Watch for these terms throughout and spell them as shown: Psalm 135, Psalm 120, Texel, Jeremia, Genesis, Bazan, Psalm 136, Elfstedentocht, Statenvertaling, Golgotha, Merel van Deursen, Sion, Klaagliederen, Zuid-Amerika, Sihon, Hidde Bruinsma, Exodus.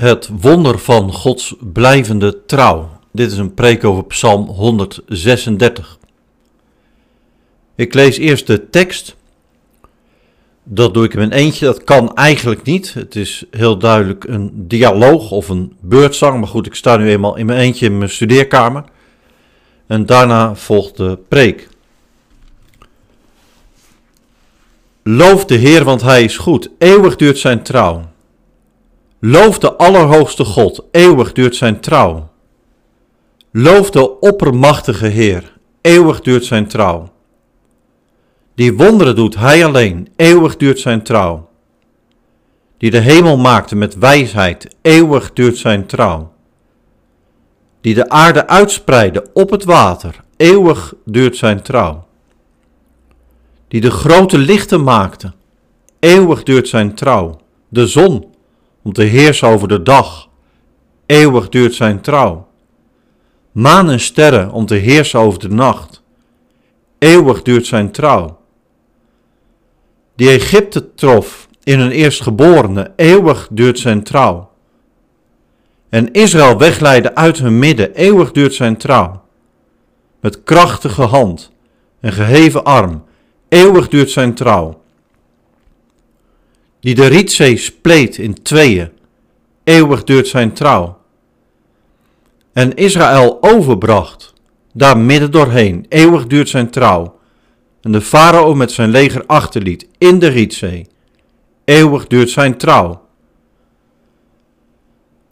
Het wonder van Gods blijvende trouw. Dit is een preek over Psalm 136. Ik lees eerst de tekst. Dat doe ik in mijn eentje, dat kan eigenlijk niet. Het is heel duidelijk een dialoog of een beurtzang. Maar goed, ik sta nu eenmaal in mijn eentje in mijn studeerkamer. En daarna volgt de preek. Loof de Heer, want Hij is goed. Eeuwig duurt zijn trouw. Loof de Allerhoogste God, eeuwig duurt zijn trouw. Loof de Oppermachtige Heer, eeuwig duurt zijn trouw. Die wonderen doet Hij alleen, eeuwig duurt zijn trouw. Die de hemel maakte met wijsheid, eeuwig duurt zijn trouw. Die de aarde uitspreidde op het water, eeuwig duurt zijn trouw. Die de grote lichten maakte, eeuwig duurt zijn trouw. De zon, om te heersen over de dag, eeuwig duurt zijn trouw. Maan en sterren, om te heersen over de nacht, eeuwig duurt zijn trouw. Die Egypte trof in hun eerstgeborene, eeuwig duurt zijn trouw. En Israël wegleidde uit hun midden, eeuwig duurt zijn trouw. Met krachtige hand en geheven arm, eeuwig duurt zijn trouw. Die de Rietzee spleet in tweeën, eeuwig duurt zijn trouw. En Israël overbracht, daar midden doorheen, eeuwig duurt zijn trouw. En de farao met zijn leger achterliet in de Rietzee, eeuwig duurt zijn trouw.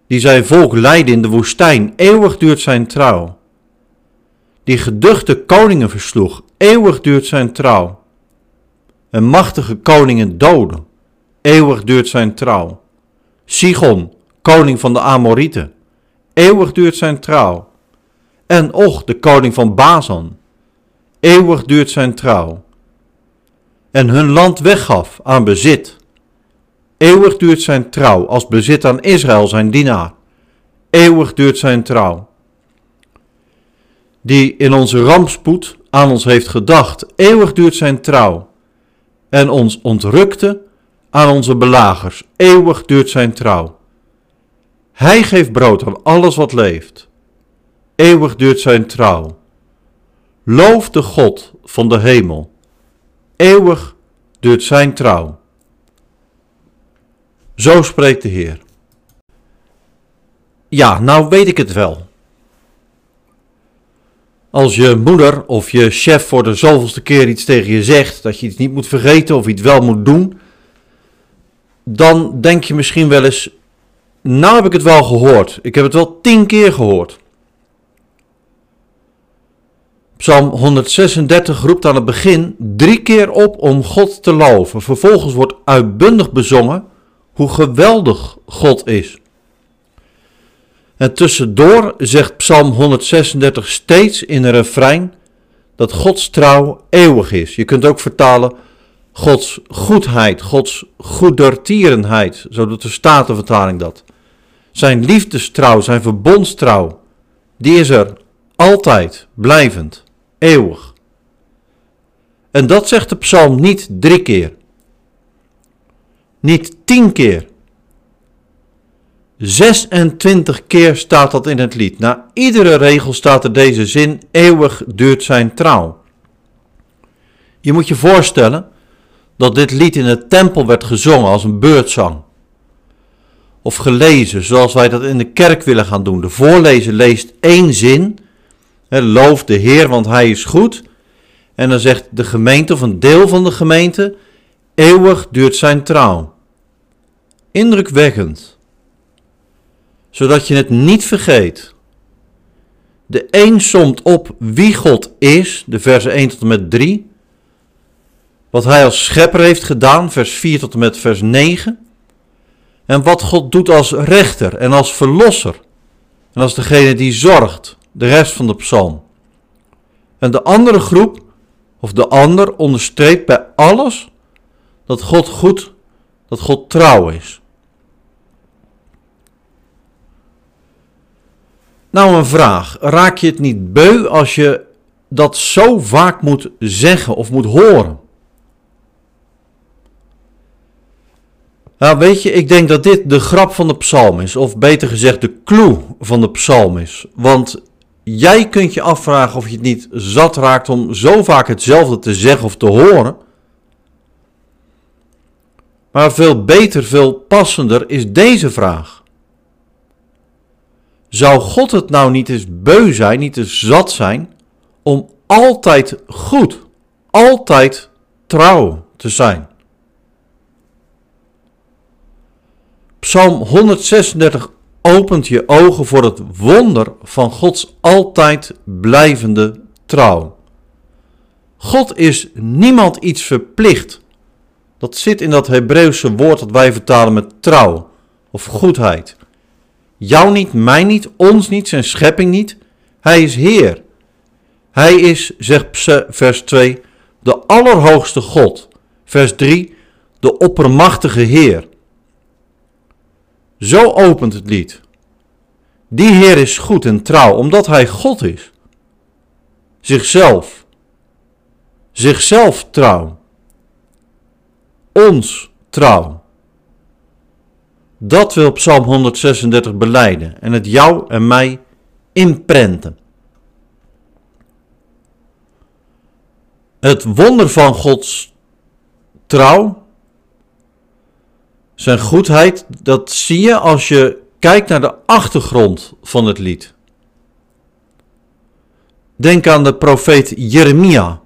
Die zijn volk leidde in de woestijn, eeuwig duurt zijn trouw. Die geduchte koningen versloeg, eeuwig duurt zijn trouw. En machtige koningen doodde, eeuwig duurt zijn trouw. Sihon, koning van de Amorieten, eeuwig duurt zijn trouw. En Och, de koning van Bazan, eeuwig duurt zijn trouw. En hun land weggaf aan bezit, eeuwig duurt zijn trouw, als bezit aan Israël zijn dienaar, eeuwig duurt zijn trouw. Die in onze rampspoed aan ons heeft gedacht, eeuwig duurt zijn trouw. En ons ontrukte aan onze belagers, eeuwig duurt zijn trouw. Hij geeft brood aan alles wat leeft, eeuwig duurt zijn trouw. Loof de God van de hemel, eeuwig duurt zijn trouw. Zo spreekt de Heer. Ja, nou weet ik het wel. Als je moeder of je chef voor de zoveelste keer iets tegen je zegt, dat je iets niet moet vergeten of iets wel moet doen, dan denk je misschien wel eens, nou heb ik het wel gehoord. Ik heb het wel 10 keer gehoord. Psalm 136 roept aan het begin 3 keer op om God te loven. Vervolgens wordt uitbundig bezongen hoe geweldig God is. En tussendoor zegt Psalm 136 steeds in een refrein dat Gods trouw eeuwig is. Je kunt ook vertalen Gods goedheid, Gods goedertierenheid, zo doet de Statenvertaling dat. Zijn liefdestrouw, zijn verbondstrouw, die is er altijd, blijvend, eeuwig. En dat zegt de psalm niet 3 keer. Niet 10 keer. 26 keer staat dat in het lied. Na iedere regel staat er deze zin, eeuwig duurt zijn trouw. Je moet je voorstellen dat dit lied in de tempel werd gezongen als een beurtzang. Of gelezen, zoals wij dat in de kerk willen gaan doen. De voorlezer leest 1 zin, loof de Heer, want Hij is goed. En dan zegt de gemeente of een deel van de gemeente, eeuwig duurt zijn trouw. Indrukwekkend. Zodat je het niet vergeet. De een somt op wie God is, de versen 1 tot en met 3. Wat Hij als schepper heeft gedaan, vers 4 tot en met vers 9. En wat God doet als rechter en als verlosser. En als degene die zorgt, de rest van de psalm. En de andere groep, of de ander, onderstreept bij alles dat God goed, dat God trouw is. Nou een vraag, raak je het niet beu als je dat zo vaak moet zeggen of moet horen? Nou, weet je, ik denk dat dit de grap van de psalm is. Of beter gezegd, de clue van de psalm is. Want jij kunt je afvragen of je het niet zat raakt om zo vaak hetzelfde te zeggen of te horen. Maar veel beter, veel passender is deze vraag. Zou God het nou niet eens beu zijn, niet eens zat zijn, om altijd goed, altijd trouw te zijn? Psalm 136 opent je ogen voor het wonder van Gods altijd blijvende trouw. God is niemand iets verplicht. Dat zit in dat Hebreeuwse woord dat wij vertalen met trouw of goedheid. Jou niet, mij niet, ons niet, zijn schepping niet. Hij is Heer. Hij is, zegt vers 2, de Allerhoogste God. Vers 3, de Oppermachtige Heer. Zo opent het lied. Die Heer is goed en trouw, omdat Hij God is. Zichzelf trouw. Ons trouw. Dat wil Psalm 136 belijden en het jou en mij inprenten. Het wonder van Gods trouw, zijn goedheid, dat zie je als je kijkt naar de achtergrond van het lied. Denk aan de profeet Jeremia.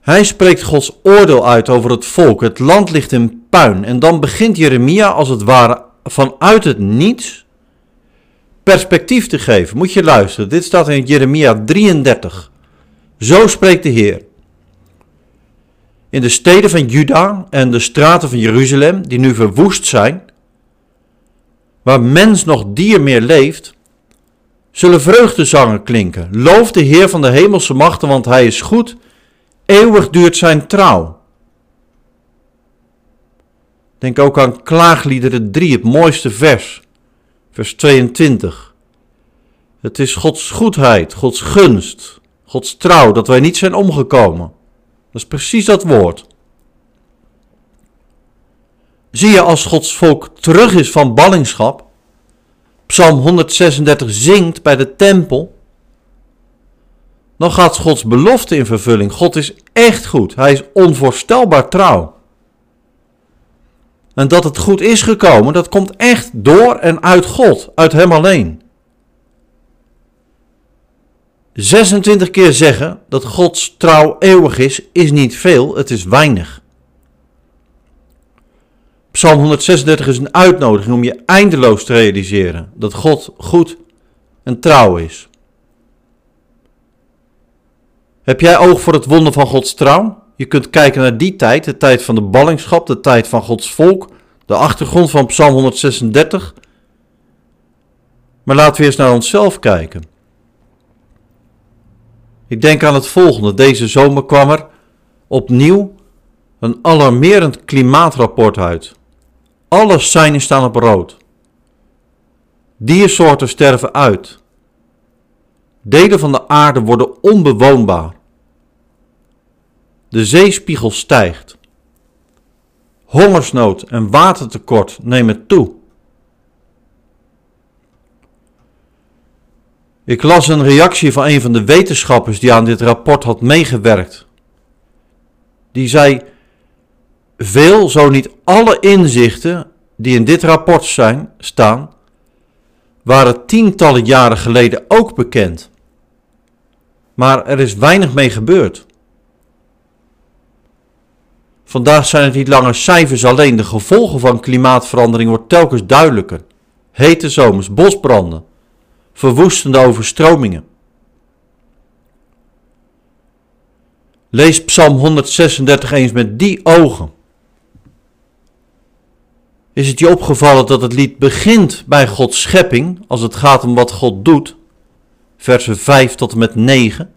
Hij spreekt Gods oordeel uit over het volk. Het land ligt in puin. En dan begint Jeremia als het ware vanuit het niets perspectief te geven. Moet je luisteren. Dit staat in Jeremia 33. Zo spreekt de Heer. In de steden van Juda en de straten van Jeruzalem, die nu verwoest zijn, waar mens nog dier meer leeft, zullen vreugdezangen klinken. Loof de Heer van de hemelse machten, want Hij is goed. Eeuwig duurt zijn trouw. Denk ook aan Klaagliederen 3, het mooiste vers. Vers 22. Het is Gods goedheid, Gods gunst, Gods trouw, dat wij niet zijn omgekomen. Dat is precies dat woord. Zie je, als Gods volk terug is van ballingschap, Psalm 136 zingt bij de tempel, dan gaat Gods belofte in vervulling. God is echt goed. Hij is onvoorstelbaar trouw. En dat het goed is gekomen, dat komt echt door en uit God, uit Hem alleen. 26 keer zeggen dat Gods trouw eeuwig is niet veel, het is weinig. Psalm 136 is een uitnodiging om je eindeloos te realiseren dat God goed en trouw is. Heb jij oog voor het wonder van Gods trouw? Je kunt kijken naar die tijd, de tijd van de ballingschap, de tijd van Gods volk, de achtergrond van Psalm 136. Maar laten we eerst naar onszelf kijken. Ik denk aan het volgende. Deze zomer kwam er opnieuw een alarmerend klimaatrapport uit. Alle seinen staan op rood. Diersoorten sterven uit. Delen van de aarde worden onbewoonbaar. De zeespiegel stijgt. Hongersnood en watertekort nemen toe. Ik las een reactie van een van de wetenschappers die aan dit rapport had meegewerkt. Die zei, veel, zo niet alle inzichten die in dit rapport staan, waren tientallen jaren geleden ook bekend. Maar er is weinig mee gebeurd. Vandaag zijn het niet langer cijfers alleen. De gevolgen van klimaatverandering wordt telkens duidelijker. Hete zomers, bosbranden, verwoestende overstromingen. Lees Psalm 136 eens met die ogen. Is het je opgevallen dat het lied begint bij Gods schepping, als het gaat om wat God doet, versen 5 tot en met 9.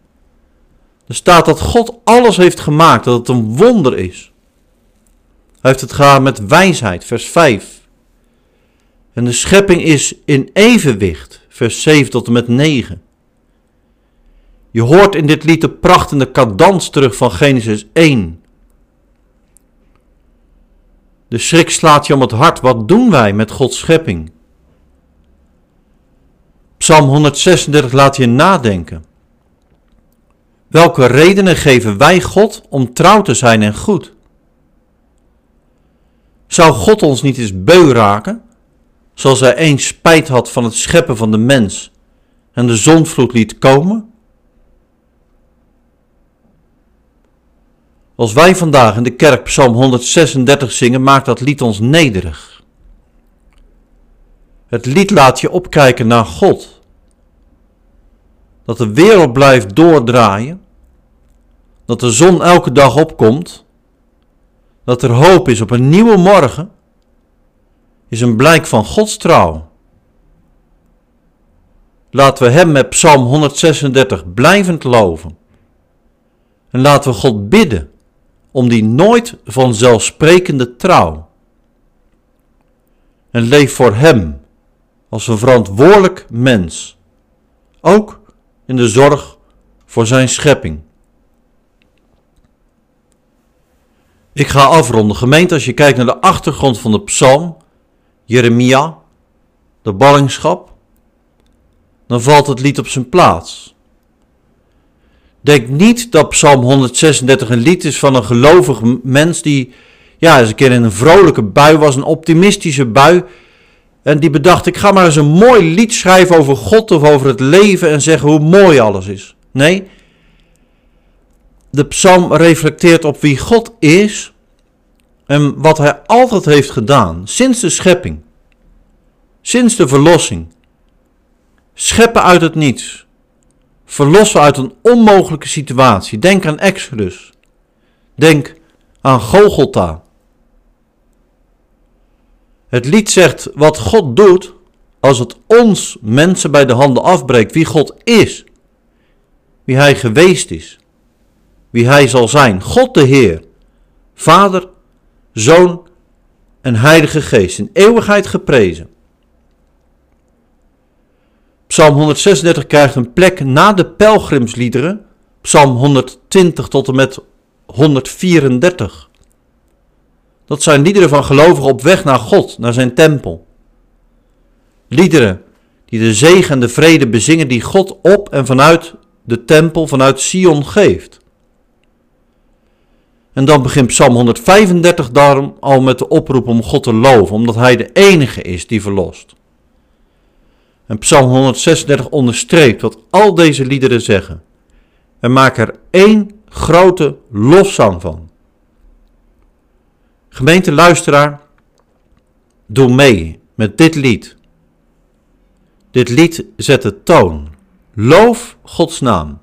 Er staat dat God alles heeft gemaakt, dat het een wonder is. Hij heeft het gedaan met wijsheid, vers 5. En de schepping is in evenwicht, vers 7 tot en met 9. Je hoort in dit lied de pracht en de cadans terug van Genesis 1. De schrik slaat je om het hart. Wat doen wij met Gods schepping? Psalm 136 laat je nadenken. Welke redenen geven wij God om trouw te zijn en goed? Zou God ons niet eens beu raken, zoals hij eens spijt had van het scheppen van de mens en de zondvloed liet komen? Als wij vandaag in de kerk Psalm 136 zingen, maakt dat lied ons nederig. Het lied laat je opkijken naar God. Dat de wereld blijft doordraaien. Dat de zon elke dag opkomt. Dat er hoop is op een nieuwe morgen. Is een blijk van Gods trouw. Laten we hem met Psalm 136 blijvend loven. En laten we God bidden om die nooit vanzelfsprekende trouw. En leef voor hem als een verantwoordelijk mens. Ook in de zorg voor zijn schepping. Ik ga afronden. Gemeente, als je kijkt naar de achtergrond van de psalm, Jeremia, de ballingschap, dan valt het lied op zijn plaats. Denk niet dat Psalm 136 een lied is van een gelovig mens die eens een keer in een vrolijke bui was, een optimistische bui. En die bedacht, ik ga maar eens een mooi lied schrijven over God of over het leven en zeggen hoe mooi alles is. Nee, de psalm reflecteert op wie God is en wat hij altijd heeft gedaan, sinds de schepping, sinds de verlossing. Scheppen uit het niets, verlossen uit een onmogelijke situatie. Denk aan Exodus, denk aan Golgotha. Het lied zegt wat God doet als het ons mensen bij de handen afbreekt. Wie God is, wie hij geweest is, wie hij zal zijn. God de Heer, Vader, Zoon en Heilige Geest, in eeuwigheid geprezen. Psalm 136 krijgt een plek na de pelgrimsliederen, Psalm 120 tot en met 134. Dat zijn liederen van gelovigen op weg naar God, naar zijn tempel. Liederen die de zegen en de vrede bezingen die God op en vanuit de tempel, vanuit Sion geeft. En dan begint Psalm 135 daarom al met de oproep om God te loven, omdat hij de enige is die verlost. En Psalm 136 onderstreept wat al deze liederen zeggen. En maak er één grote lofzang van. Gemeente, luisteraar, doe mee met dit lied. Dit lied zet de toon. Loof Gods naam.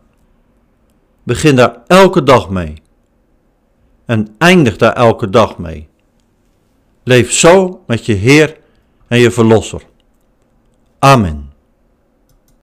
Begin daar elke dag mee. En eindig daar elke dag mee. Leef zo met je Heer en je Verlosser. Amen.